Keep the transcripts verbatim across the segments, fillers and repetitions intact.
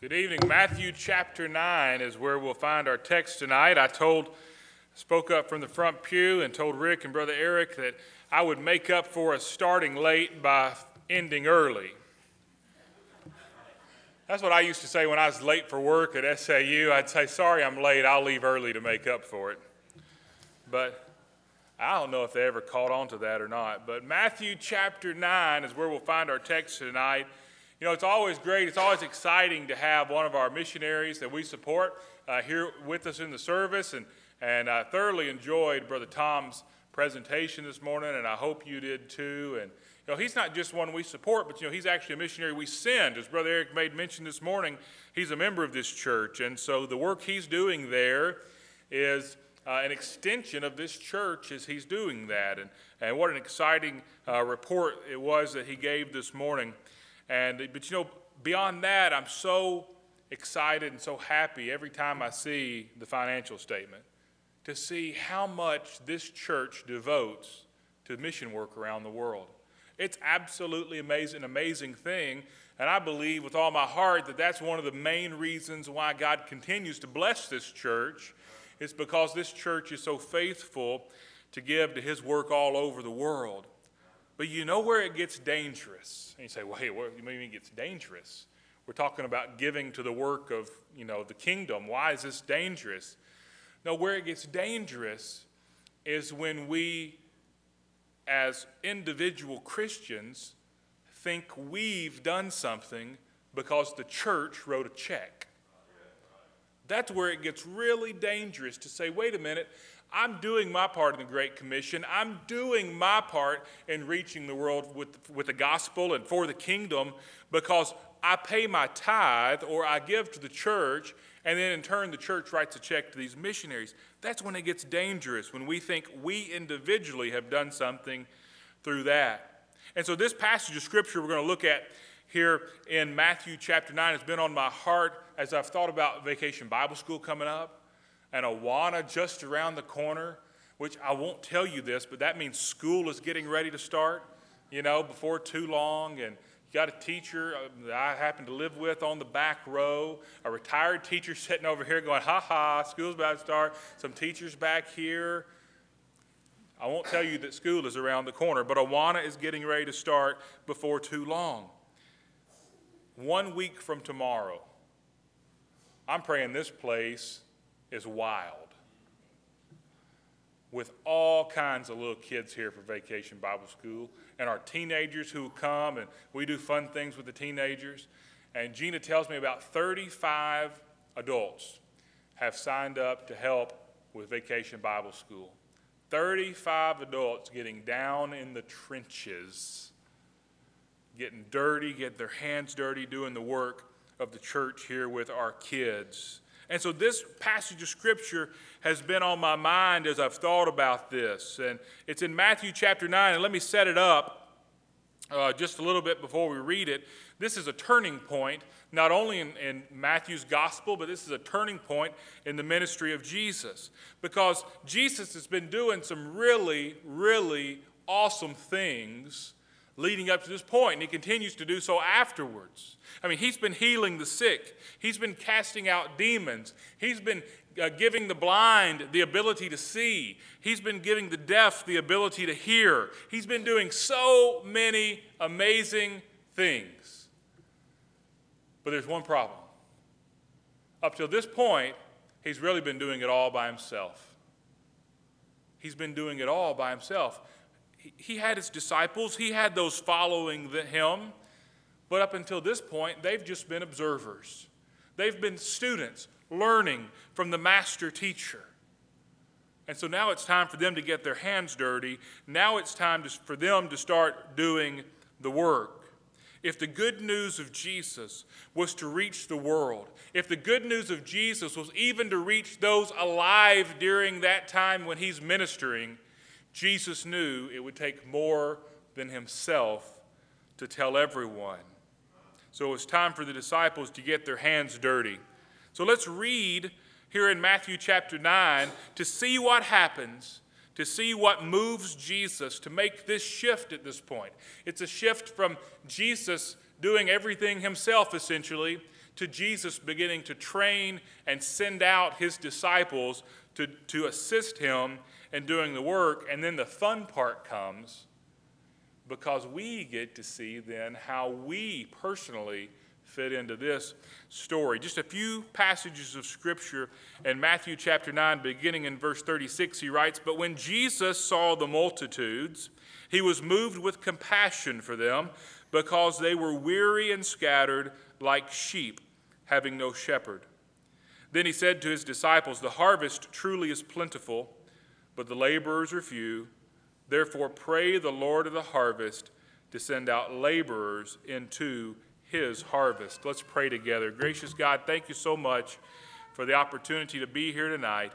Good evening. Matthew chapter nine is where we'll find our text tonight. I told, spoke up from the front pew and told Rick and Brother Eric that I would make up for us starting late by ending early. That's what I used to say when I was late for work at S A U. I'd say, sorry, I'm late. I'll leave early to make up for it. But I don't know if they ever caught on to that or not. But Matthew chapter nine is where we'll find our text tonight. You know, it's always great, it's always exciting to have one of our missionaries that we support uh, here with us in the service, and, and I thoroughly enjoyed Brother Tom's presentation this morning, and I hope you did too. And you know, he's not just one we support, but you know, he's actually a missionary we send. As Brother Eric made mention this morning, he's a member of this church, and so the work he's doing there is Uh, an extension of this church as he's doing that. And, and what an exciting uh, report it was that he gave this morning. And but you know, beyond that, I'm so excited and so happy every time I see the financial statement to see how much this church devotes to mission work around the world. It's absolutely amazing, an amazing thing. And I believe with all my heart that that's one of the main reasons why God continues to bless this church. It's because this church is so faithful to give to his work all over the world. But you know where it gets dangerous. And you say, well, hey, what do you mean it gets dangerous? We're talking about giving to the work of, you know, the kingdom. Why is this dangerous? No, where it gets dangerous is when we, as individual Christians, think we've done something because the church wrote a check. That's where it gets really dangerous to say, wait a minute, I'm doing my part in the Great Commission. I'm doing my part in reaching the world with, with the gospel and for the kingdom because I pay my tithe or I give to the church, and then in turn the church writes a check to these missionaries. That's when it gets dangerous, when we think we individually have done something through that. And so this passage of Scripture we're going to look at here in Matthew chapter nine has been on my heart as I've thought about Vacation Bible School coming up and Awana just around the corner, which I won't tell you this, but that means school is getting ready to start, you know, before too long. And you got a teacher that I happen to live with on the back row, a retired teacher sitting over here going, ha ha, school's about to start, some teachers back here. I won't tell you that school is around the corner, but Awana is getting ready to start before too long. One week from tomorrow, I'm praying this place is wild with all kinds of little kids here for Vacation Bible School and our teenagers who come, and we do fun things with the teenagers. And Gina tells me about thirty-five adults have signed up to help with Vacation Bible School. thirty-five adults getting down in the trenches, getting dirty, getting their hands dirty, doing the work of the church here with our kids. And so this passage of Scripture has been on my mind as I've thought about this. And it's in Matthew chapter nine, and let me set it up uh, just a little bit before we read it. This is a turning point, not only in, in Matthew's gospel, but this is a turning point in the ministry of Jesus. Because Jesus has been doing some really, really awesome things leading up to this point, and he continues to do so afterwards. I mean, he's been healing the sick. He's been casting out demons. He's been uh, giving the blind the ability to see. He's been giving the deaf the ability to hear. He's been doing so many amazing things. But there's one problem. Up till this point, he's really been doing it all by himself. He's been doing it all by himself. He had his disciples, he had those following him, but up until this point, they've just been observers. They've been students learning from the master teacher. And so now it's time for them to get their hands dirty. Now it's time to, for them to start doing the work. If the good news of Jesus was to reach the world, if the good news of Jesus was even to reach those alive during that time when he's ministering, Jesus knew it would take more than himself to tell everyone. So it was time for the disciples to get their hands dirty. So let's read here in Matthew chapter nine to see what happens, to see what moves Jesus to make this shift at this point. It's a shift from Jesus doing everything himself, essentially, to Jesus beginning to train and send out his disciples to, to assist him in doing the work. And then the fun part comes, because we get to see then how we personally fit into this story. Just a few passages of scripture in Matthew chapter nine, beginning in verse thirty-six, he writes, "But when Jesus saw the multitudes, he was moved with compassion for them, because they were weary and scattered like sheep, having no shepherd. Then he said to his disciples, 'The harvest truly is plentiful, but the laborers are few. Therefore pray the Lord of the harvest to send out laborers into his harvest.'" Let's pray together. Gracious God, thank you so much for the opportunity to be here tonight.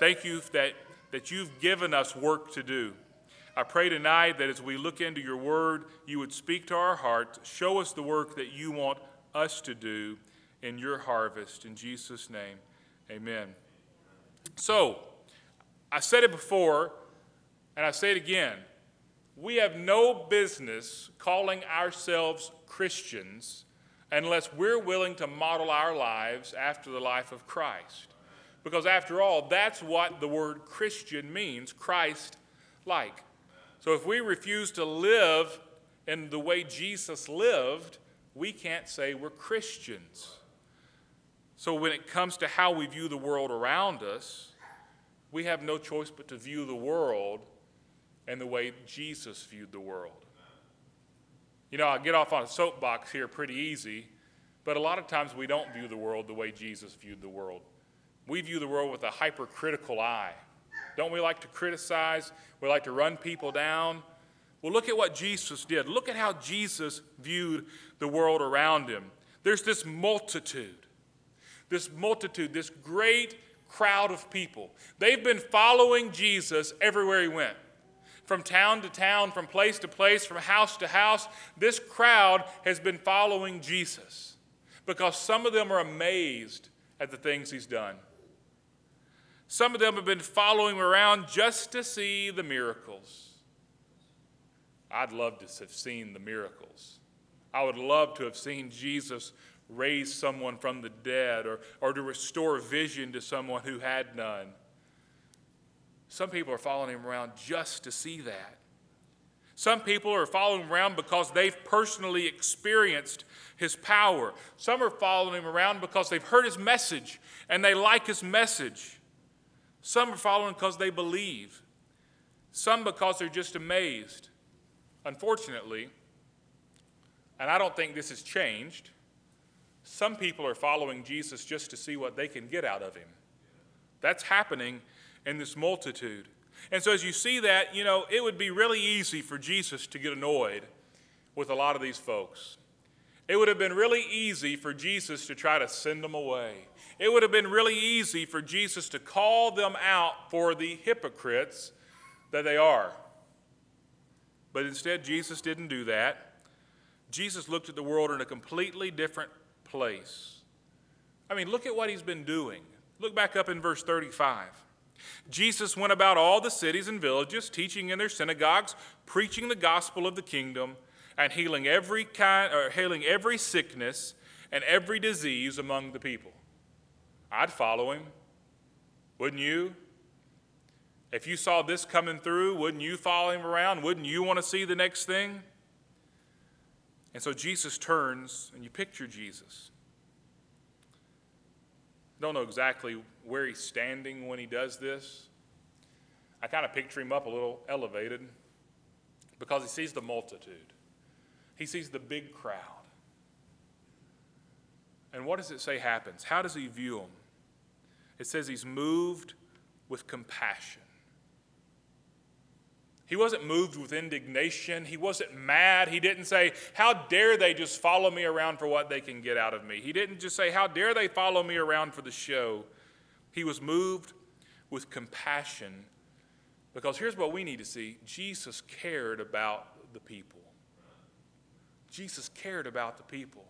Thank you that, that you've given us work to do. I pray tonight that as we look into your word, you would speak to our hearts, show us the work that you want us to do in your harvest. In Jesus' name, amen. So, I said it before, and I say it again, we have no business calling ourselves Christians unless we're willing to model our lives after the life of Christ. Because after all, that's what the word Christian means, Christ-like. So if we refuse to live in the way Jesus lived, we can't say we're Christians. So when it comes to how we view the world around us, we have no choice but to view the world and the way Jesus viewed the world. You know, I get off on a soapbox here pretty easy, but a lot of times we don't view the world the way Jesus viewed the world. We view the world with a hypercritical eye. Don't we like to criticize? We like to run people down. Well, look at what Jesus did. Look at how Jesus viewed the world around him. There's this multitude, this multitude, this great crowd of people. They've been following Jesus everywhere he went. From town to town, from place to place, from house to house, this crowd has been following Jesus because some of them are amazed at the things he's done. Some of them have been following him around just to see the miracles. I'd love to have seen the miracles. I would love to have seen Jesus raise someone from the dead or, or to restore vision to someone who had none. Some people are following him around just to see that. Some people are following him around because they've personally experienced his power. Some are following him around because they've heard his message and they like his message. Some are following because they believe. Some because they're just amazed. Unfortunately, and I don't think this has changed, some people are following Jesus just to see what they can get out of him. That's happening and this multitude. And so as you see that, you know, it would be really easy for Jesus to get annoyed with a lot of these folks. It would have been really easy for Jesus to try to send them away. It would have been really easy for Jesus to call them out for the hypocrites that they are. But instead, Jesus didn't do that. Jesus looked at the world in a completely different place. I mean, look at what he's been doing. Look back up in verse thirty-five. Jesus went about all the cities and villages, teaching in their synagogues, preaching the gospel of the kingdom, and healing every kind, or healing every sickness and every disease among the people. I'd follow him, wouldn't you? If you saw this coming through, wouldn't you follow him around? Wouldn't you want to see the next thing? And so Jesus turns, and you picture Jesus. I don't know exactly where he's standing when he does this. I kind of picture him up a little elevated because he sees the multitude. He sees the big crowd. And what does it say happens? How does he view them? It says he's moved with compassion. He wasn't moved with indignation. He wasn't mad. He didn't say, how dare they just follow me around for what they can get out of me. He didn't just say, how dare they follow me around for the show. He was moved with compassion because here's what we need to see. Jesus cared about the people. Jesus cared about the people.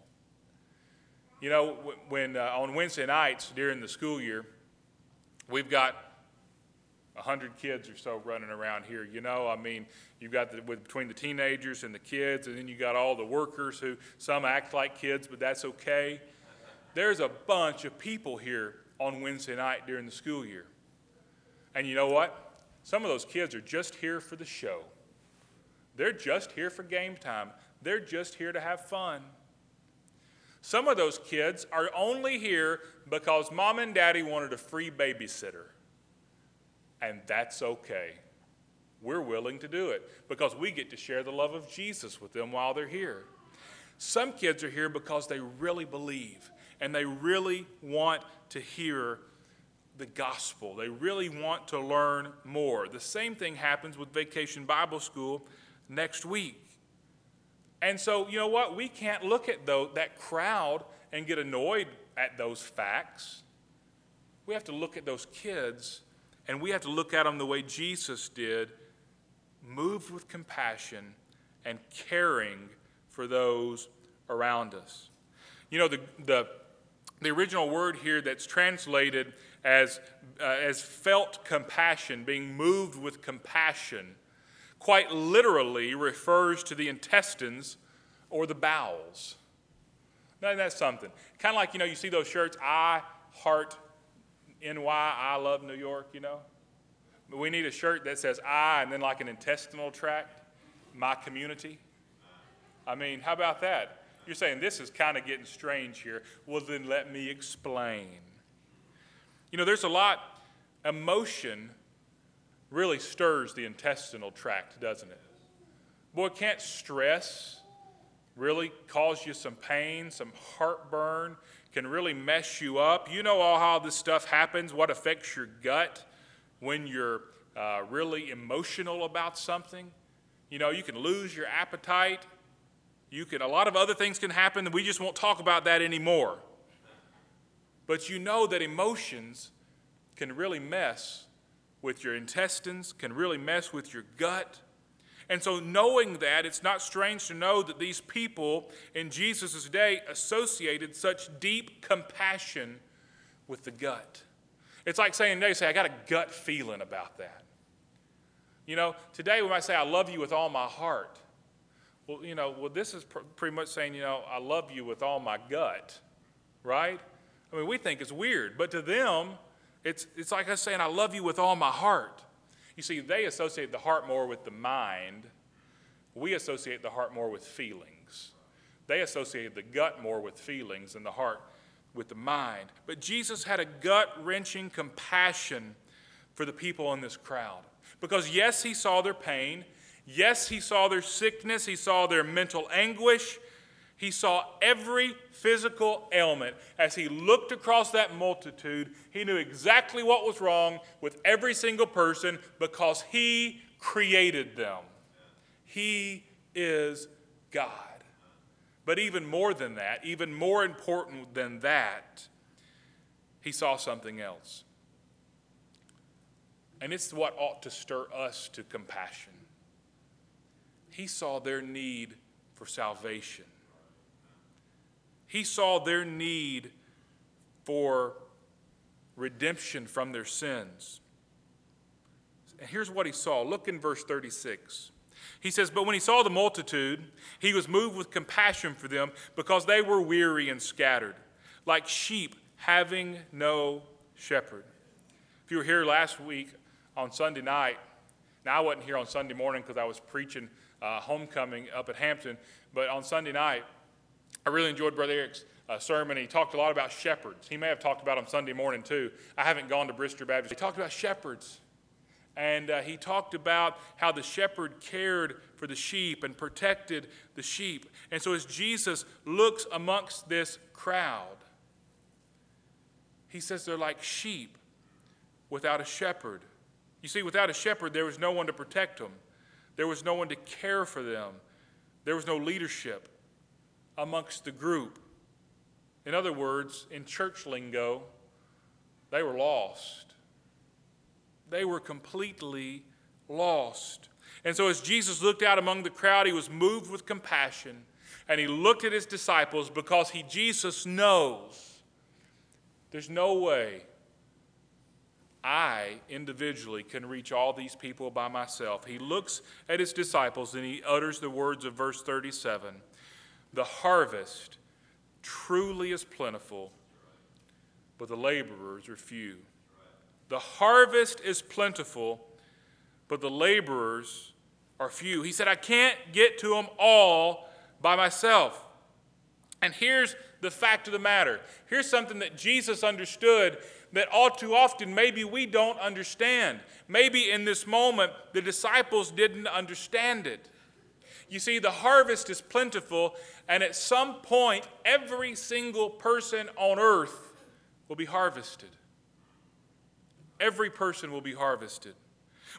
You know, when uh, on Wednesday nights during the school year, we've got one hundred kids or so running around here. You know, I mean, you've got the, with, between the teenagers and the kids, and then you got all the workers who some act like kids, but that's okay. there's a bunch of people here on Wednesday night during the school year. And you know what? Some of those kids are just here for the show. They're just here for game time. They're just here to have fun. Some of those kids are only here because mom and daddy wanted a free babysitter. And that's okay. We're willing to do it because we get to share the love of Jesus with them while they're here. Some kids are here because they really believe and they really want to hear the gospel. They really want to learn more. The same thing happens with Vacation Bible School next week. And so, you know what? We can't look at though that crowd and get annoyed at those facts. We have to look at those kids, and we have to look at them the way Jesus did, moved with compassion and caring for those around us. You know, the the, the original word here that's translated as uh, as felt compassion, being moved with compassion, quite literally refers to the intestines or the bowels. Now, that's something. Kind of like, you know, you see those shirts, I heart N Y, I love New York, you know. But we need a shirt that says I and then like an intestinal tract, my community. I mean, how about that? You're saying this is kind of getting strange here. Well, then let me explain. You know, there's a lot, emotion really stirs the intestinal tract, doesn't it? Boy, can't stress really cause you some pain, some heartburn, can really mess you up. You know all how this stuff happens, what affects your gut when you're uh, really emotional about something. You know, you can lose your appetite. You can, a lot of other things can happen, and we just won't talk about that anymore. But you know that emotions can really mess with your intestines, can really mess with your gut. And so knowing that, it's not strange to know that these people in Jesus' day associated such deep compassion with the gut. It's like saying today, say, I got a gut feeling about that. You know, today we might say, I love you with all my heart. Well, you know, well, this is pr- pretty much saying, you know, I love you with all my gut, right? I mean, we think it's weird, but to them, It's, it's like us saying, I love you with all my heart. You see, they associate the heart more with the mind. We associate the heart more with feelings. They associate the gut more with feelings than the heart with the mind. But Jesus had a gut-wrenching compassion for the people in this crowd. Because yes, he saw their pain. Yes, he saw their sickness. He saw their mental anguish. He saw every physical ailment. As he looked across that multitude, he knew exactly what was wrong with every single person because he created them. He is God. But even more than that, even more important than that, he saw something else. And it's what ought to stir us to compassion. He saw their need for salvation. He saw their need for redemption from their sins. And here's what he saw. Look in verse thirty-six. He says, but when he saw the multitude, he was moved with compassion for them because they were weary and scattered, like sheep having no shepherd. If you were here last week on Sunday night, now I wasn't here on Sunday morning because I was preaching uh, homecoming up at Hampton, but on Sunday night, I really enjoyed Brother Eric's uh, sermon. He talked a lot about shepherds. He may have talked about them Sunday morning, too. I haven't gone to Bristol Baptist. He talked about shepherds. And uh, he talked about how the shepherd cared for the sheep and protected the sheep. And so as Jesus looks amongst this crowd, he says they're like sheep without a shepherd. You see, without a shepherd, there was no one to protect them. There was no one to care for them. There was no leadership amongst the group. In other words, in church lingo, they were lost. They were completely lost. And so as Jesus looked out among the crowd, he was moved with compassion, and he looked at his disciples because he, Jesus, knows there's no way I individually can reach all these people by myself. He looks at his disciples and he utters the words of verse thirty-seven. The harvest truly is plentiful, but the laborers are few. The harvest is plentiful, but the laborers are few. He said, I can't get to them all by myself. And here's the fact of the matter. Here's something that Jesus understood that all too often maybe we don't understand. Maybe in this moment the disciples didn't understand it. You see, the harvest is plentiful, and at some point every single person on earth will be harvested. Every person will be harvested.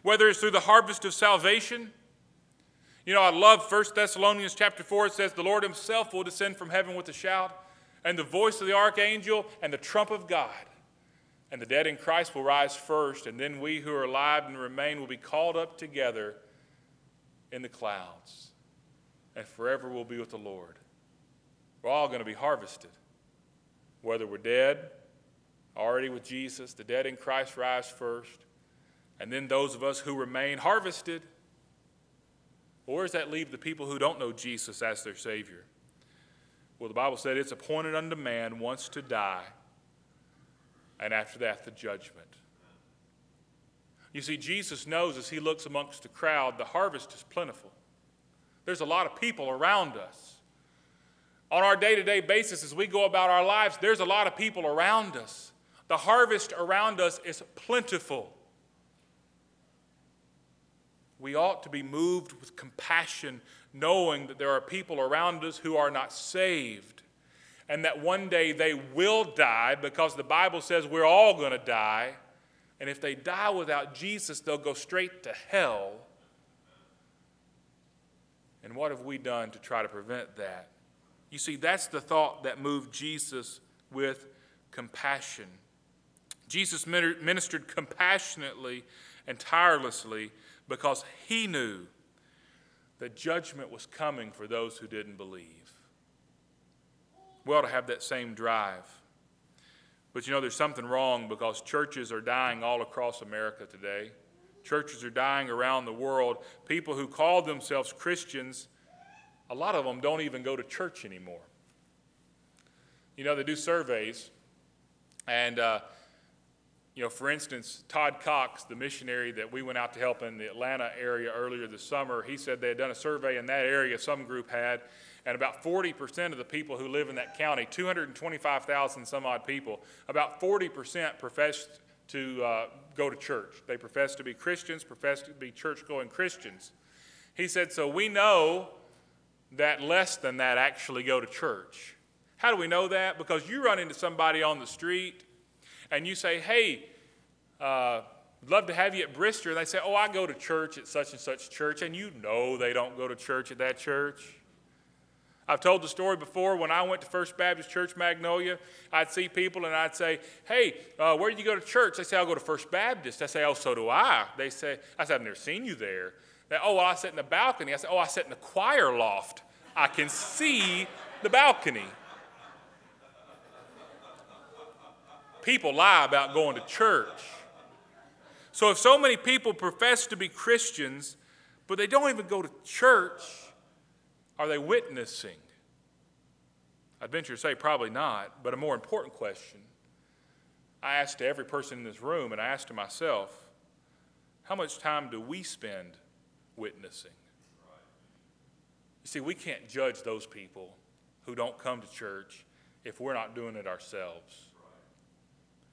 Whether it's through the harvest of salvation. You know, I love First Thessalonians chapter four. It says, the Lord himself will descend from heaven with a shout, and the voice of the archangel, and the trump of God. And the dead in Christ will rise first, and then we who are alive and remain will be called up together in the clouds. And forever we'll be with the Lord. We're all going to be harvested. Whether we're dead, already with Jesus, the dead in Christ rise first, and then those of us who remain harvested. Well, where does that leave the people who don't know Jesus as their Savior? Well, the Bible said it's appointed unto man once to die, and after that, the judgment. You see, Jesus knows as he looks amongst the crowd, the harvest is plentiful. There's a lot of people around us. On our day-to-day basis, as we go about our lives, there's a lot of people around us. The harvest around us is plentiful. We ought to be moved with compassion, knowing that there are people around us who are not saved, and that one day they will die, because the Bible says we're all going to die. And if they die without Jesus, they'll go straight to hell. And what have we done to try to prevent that? You see, that's the thought that moved Jesus with compassion. Jesus ministered compassionately and tirelessly because he knew that judgment was coming for those who didn't believe. We ought to have that same drive. But you know, there's something wrong, because churches are dying all across America today. Churches are dying around the world. People who call themselves Christians, a lot of them don't even go to church anymore. You know, they do surveys. And, uh, you know, for instance, Todd Cox, the missionary that we went out to help in the Atlanta area earlier this summer, he said they had done a survey in that area, some group had, and about forty percent of the people who live in that county, two hundred twenty-five thousand some odd people, about forty percent professed to uh, go to church. They profess to be Christians, profess to be church-going Christians. He said, so we know that less than that actually go to church. How do we know that? Because you run into somebody on the street and you say, hey, uh, I'd love to have you at Brister. And they say, oh, I go to church at such and such church. And you know they don't go to church at that church. I've told the story before. When I went to First Baptist Church Magnolia, I'd see people and I'd say, hey, uh, where do you go to church? They say, I'll go to First Baptist. I say, oh, so do I. They say, I said, I've never seen you there. They, oh, well, I sit in the balcony. I said, oh, I sit in the choir loft. I can see the balcony. People lie about going to church. So if so many people profess to be Christians, but they don't even go to church, are they witnessing? I'd venture to say probably not, but a more important question I asked to every person in this room, and I asked to myself, how much time do we spend witnessing? You see, we can't judge those people who don't come to church if we're not doing it ourselves.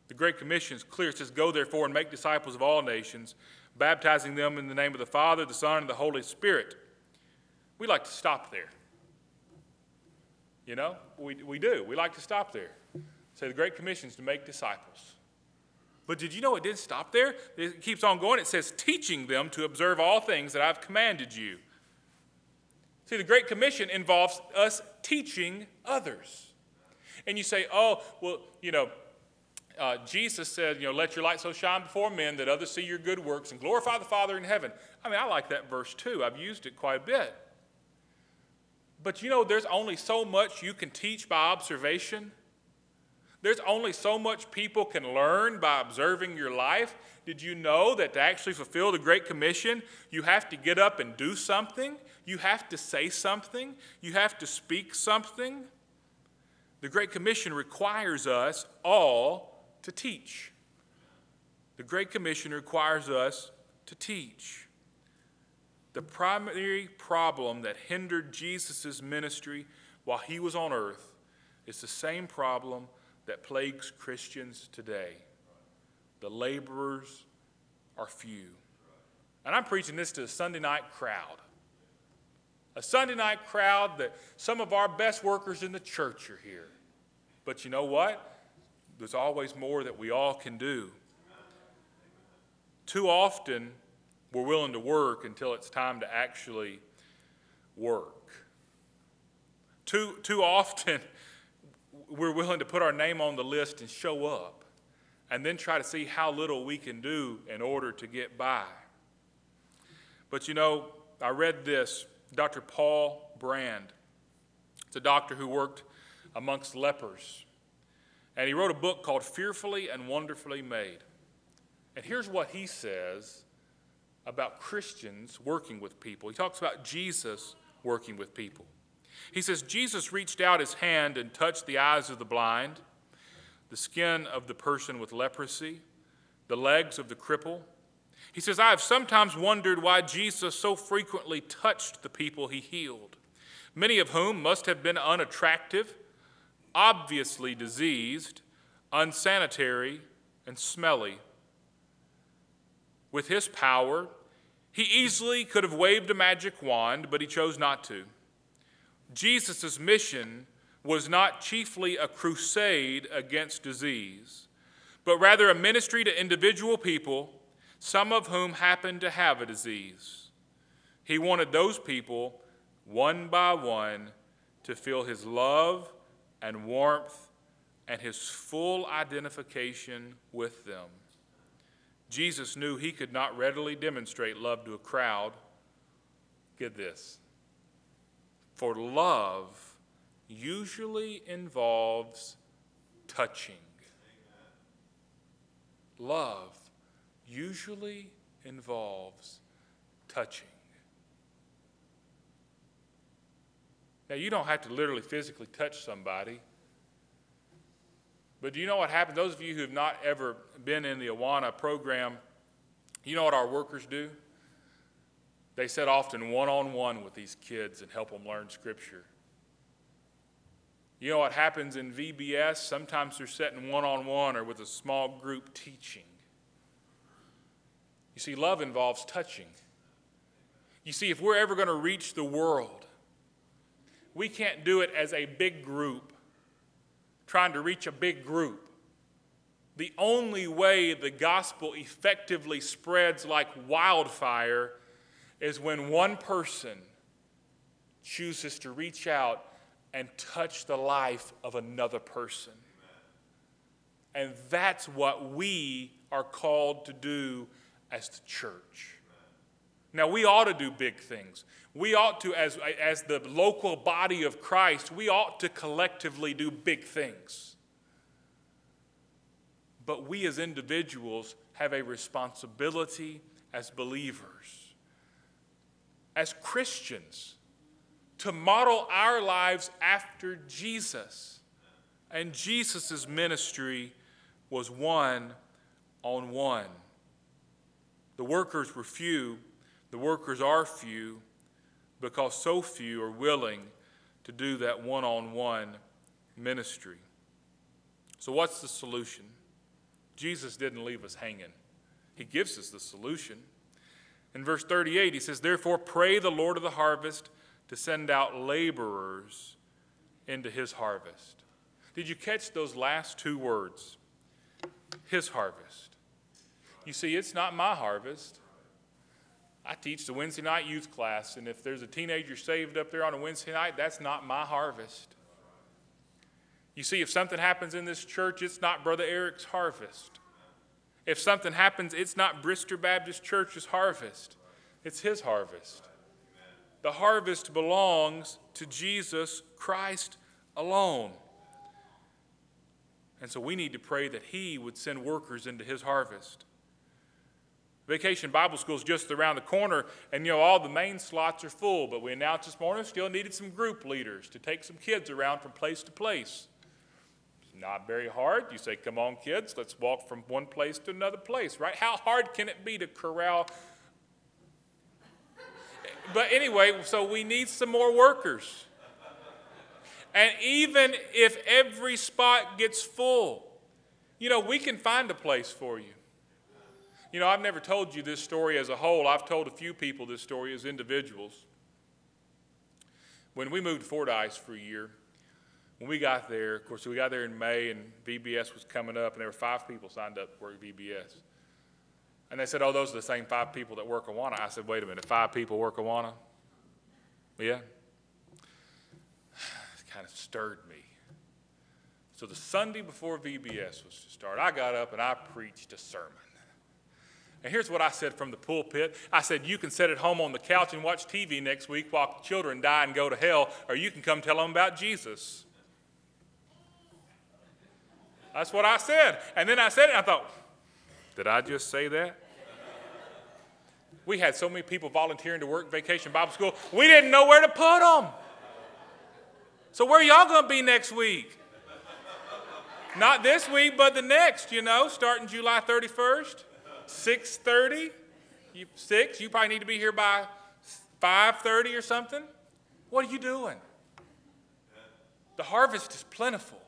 The Great Commission is clear. It says, go therefore and make disciples of all nations, baptizing them in the name of the Father, the Son, and the Holy Spirit. We like to stop there. You know, we we do. We like to stop there. So the Great Commission is to make disciples. But did you know it didn't stop there? It keeps on going. It says, teaching them to observe all things that I've commanded you. See, the Great Commission involves us teaching others. And you say, oh, well, you know, uh, Jesus said, you know, let your light so shine before men that others see your good works and glorify the Father in heaven. I mean, I like that verse too. I've used it quite a bit. But you know, there's only so much you can teach by observation. There's only so much people can learn by observing your life. Did you know that to actually fulfill the Great Commission, you have to get up and do something? You have to say something? You have to speak something? The Great Commission requires us all to teach. The Great Commission requires us to teach. The primary problem that hindered Jesus' ministry while he was on earth is the same problem that plagues Christians today. The laborers are few. And I'm preaching this to a Sunday night crowd. A Sunday night crowd that some of our best workers in the church are here. But you know what? There's always more that we all can do. Too often, we're willing to work until it's time to actually work. Too, too often, we're willing to put our name on the list and show up, and then try to see how little we can do in order to get by. But you know, I read this, Doctor Paul Brand. It's a doctor who worked amongst lepers. And he wrote a book called Fearfully and Wonderfully Made. And here's what he says about Christians working with people. He talks about Jesus working with people. He says, Jesus reached out his hand and touched the eyes of the blind, the skin of the person with leprosy, the legs of the cripple. He says, I have sometimes wondered why Jesus so frequently touched the people he healed, many of whom must have been unattractive, obviously diseased, unsanitary, and smelly. With his power, he easily could have waved a magic wand, but he chose not to. Jesus' mission was not chiefly a crusade against disease, but rather a ministry to individual people, some of whom happened to have a disease. He wanted those people, one by one, to feel his love and warmth and his full identification with them. Jesus knew he could not readily demonstrate love to a crowd. Get this. For love usually involves touching. Love usually involves touching. Now, you don't have to literally physically touch somebody. But do you know what happens? Those of you who have not ever been in the Awana program, you know what our workers do? They sit often one-on-one with these kids and help them learn Scripture. You know what happens in V B S? Sometimes they're sitting one-on-one or with a small group teaching. You see, love involves touching. You see, if we're ever going to reach the world, we can't do it as a big group, trying to reach a big group. The only way the gospel effectively spreads like wildfire is when one person chooses to reach out and touch the life of another person. And that's what we are called to do as the church. Now, we ought to do big things. We ought to, as, as the local body of Christ, we ought to collectively do big things. But we as individuals have a responsibility as believers, as Christians, to model our lives after Jesus. And Jesus' ministry was one on one. The workers were few. The workers are few because so few are willing to do that one-on-one ministry. So what's the solution? Jesus didn't leave us hanging. He gives us the solution. In verse thirty-eight, he says, therefore pray the Lord of the harvest to send out laborers into his harvest. Did you catch those last two words? His harvest. You see, it's not my harvest. I teach the Wednesday night youth class, and if there's a teenager saved up there on a Wednesday night, that's not my harvest. You see, if something happens in this church, it's not Brother Eric's harvest. If something happens, it's not Bristol Baptist Church's harvest. It's his harvest. The harvest belongs to Jesus Christ alone. And so we need to pray that he would send workers into his harvest. Vacation Bible School is just around the corner, and you know, all the main slots are full, but we announced this morning we still needed some group leaders to take some kids around from place to place. Not very hard. You say, come on, kids, let's walk from one place to another place, right? How hard can it be to corral? But anyway, so we need some more workers. And even if every spot gets full, you know, we can find a place for you. You know, I've never told you this story as a whole. I've told a few people this story as individuals. When we moved to Fordyce for a year, when we got there, of course, we got there in May, and V B S was coming up, and there were five people signed up for V B S. And they said, oh, those are the same five people that work Awana. I said, wait a minute, five people work Awana? Yeah. It kind of stirred me. So the Sunday before V B S was to start, I got up and I preached a sermon. And here's what I said from the pulpit. I said, you can sit at home on the couch and watch T V next week while the children die and go to hell, or you can come tell them about Jesus. That's what I said. And then I said it, and I thought, did I just say that? We had so many people volunteering to work Vacation Bible School, we didn't know where to put them. So where are y'all going to be next week? Not this week, but the next, you know, starting July thirty-first, six thirty, you, six, you probably need to be here by five thirty or something. What are you doing? The harvest is plentiful.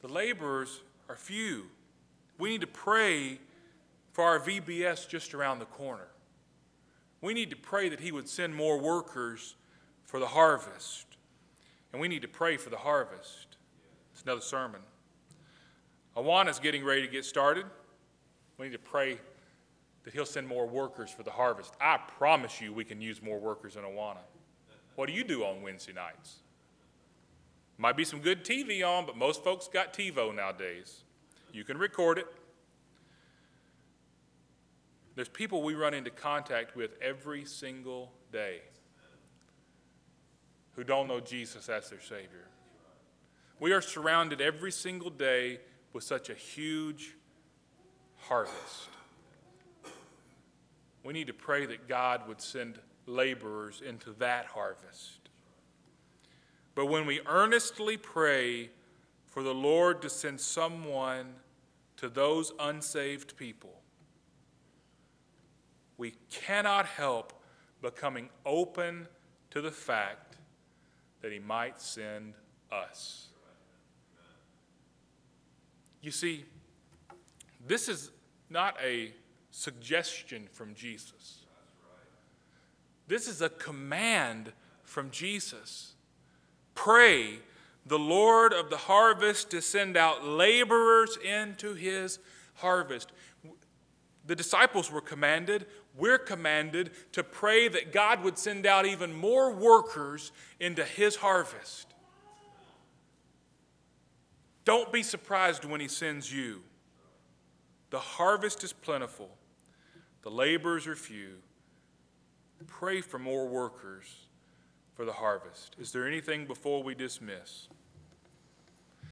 The laborers are few. We need to pray for our V B S just around the corner. We need to pray that he would send more workers for the harvest. And we need to pray for the harvest. It's another sermon. Awana's getting ready to get started. We need to pray that he'll send more workers for the harvest. I promise you we can use more workers in Awana. What do you do on Wednesday nights? Might be some good T V on, but most folks got TiVo nowadays. You can record it. There's people we run into contact with every single day who don't know Jesus as their Savior. We are surrounded every single day with such a huge harvest. We need to pray that God would send laborers into that harvest. But when we earnestly pray for the Lord to send someone to those unsaved people, we cannot help becoming open to the fact that he might send us. You see, this is not a suggestion from Jesus. This is a command from Jesus. Pray the Lord of the harvest to send out laborers into his harvest. The disciples were commanded, we're commanded to pray that God would send out even more workers into his harvest. Don't be surprised when he sends you. The harvest is plentiful. The laborers are few. Pray for more workers for the harvest. Is there anything before we dismiss?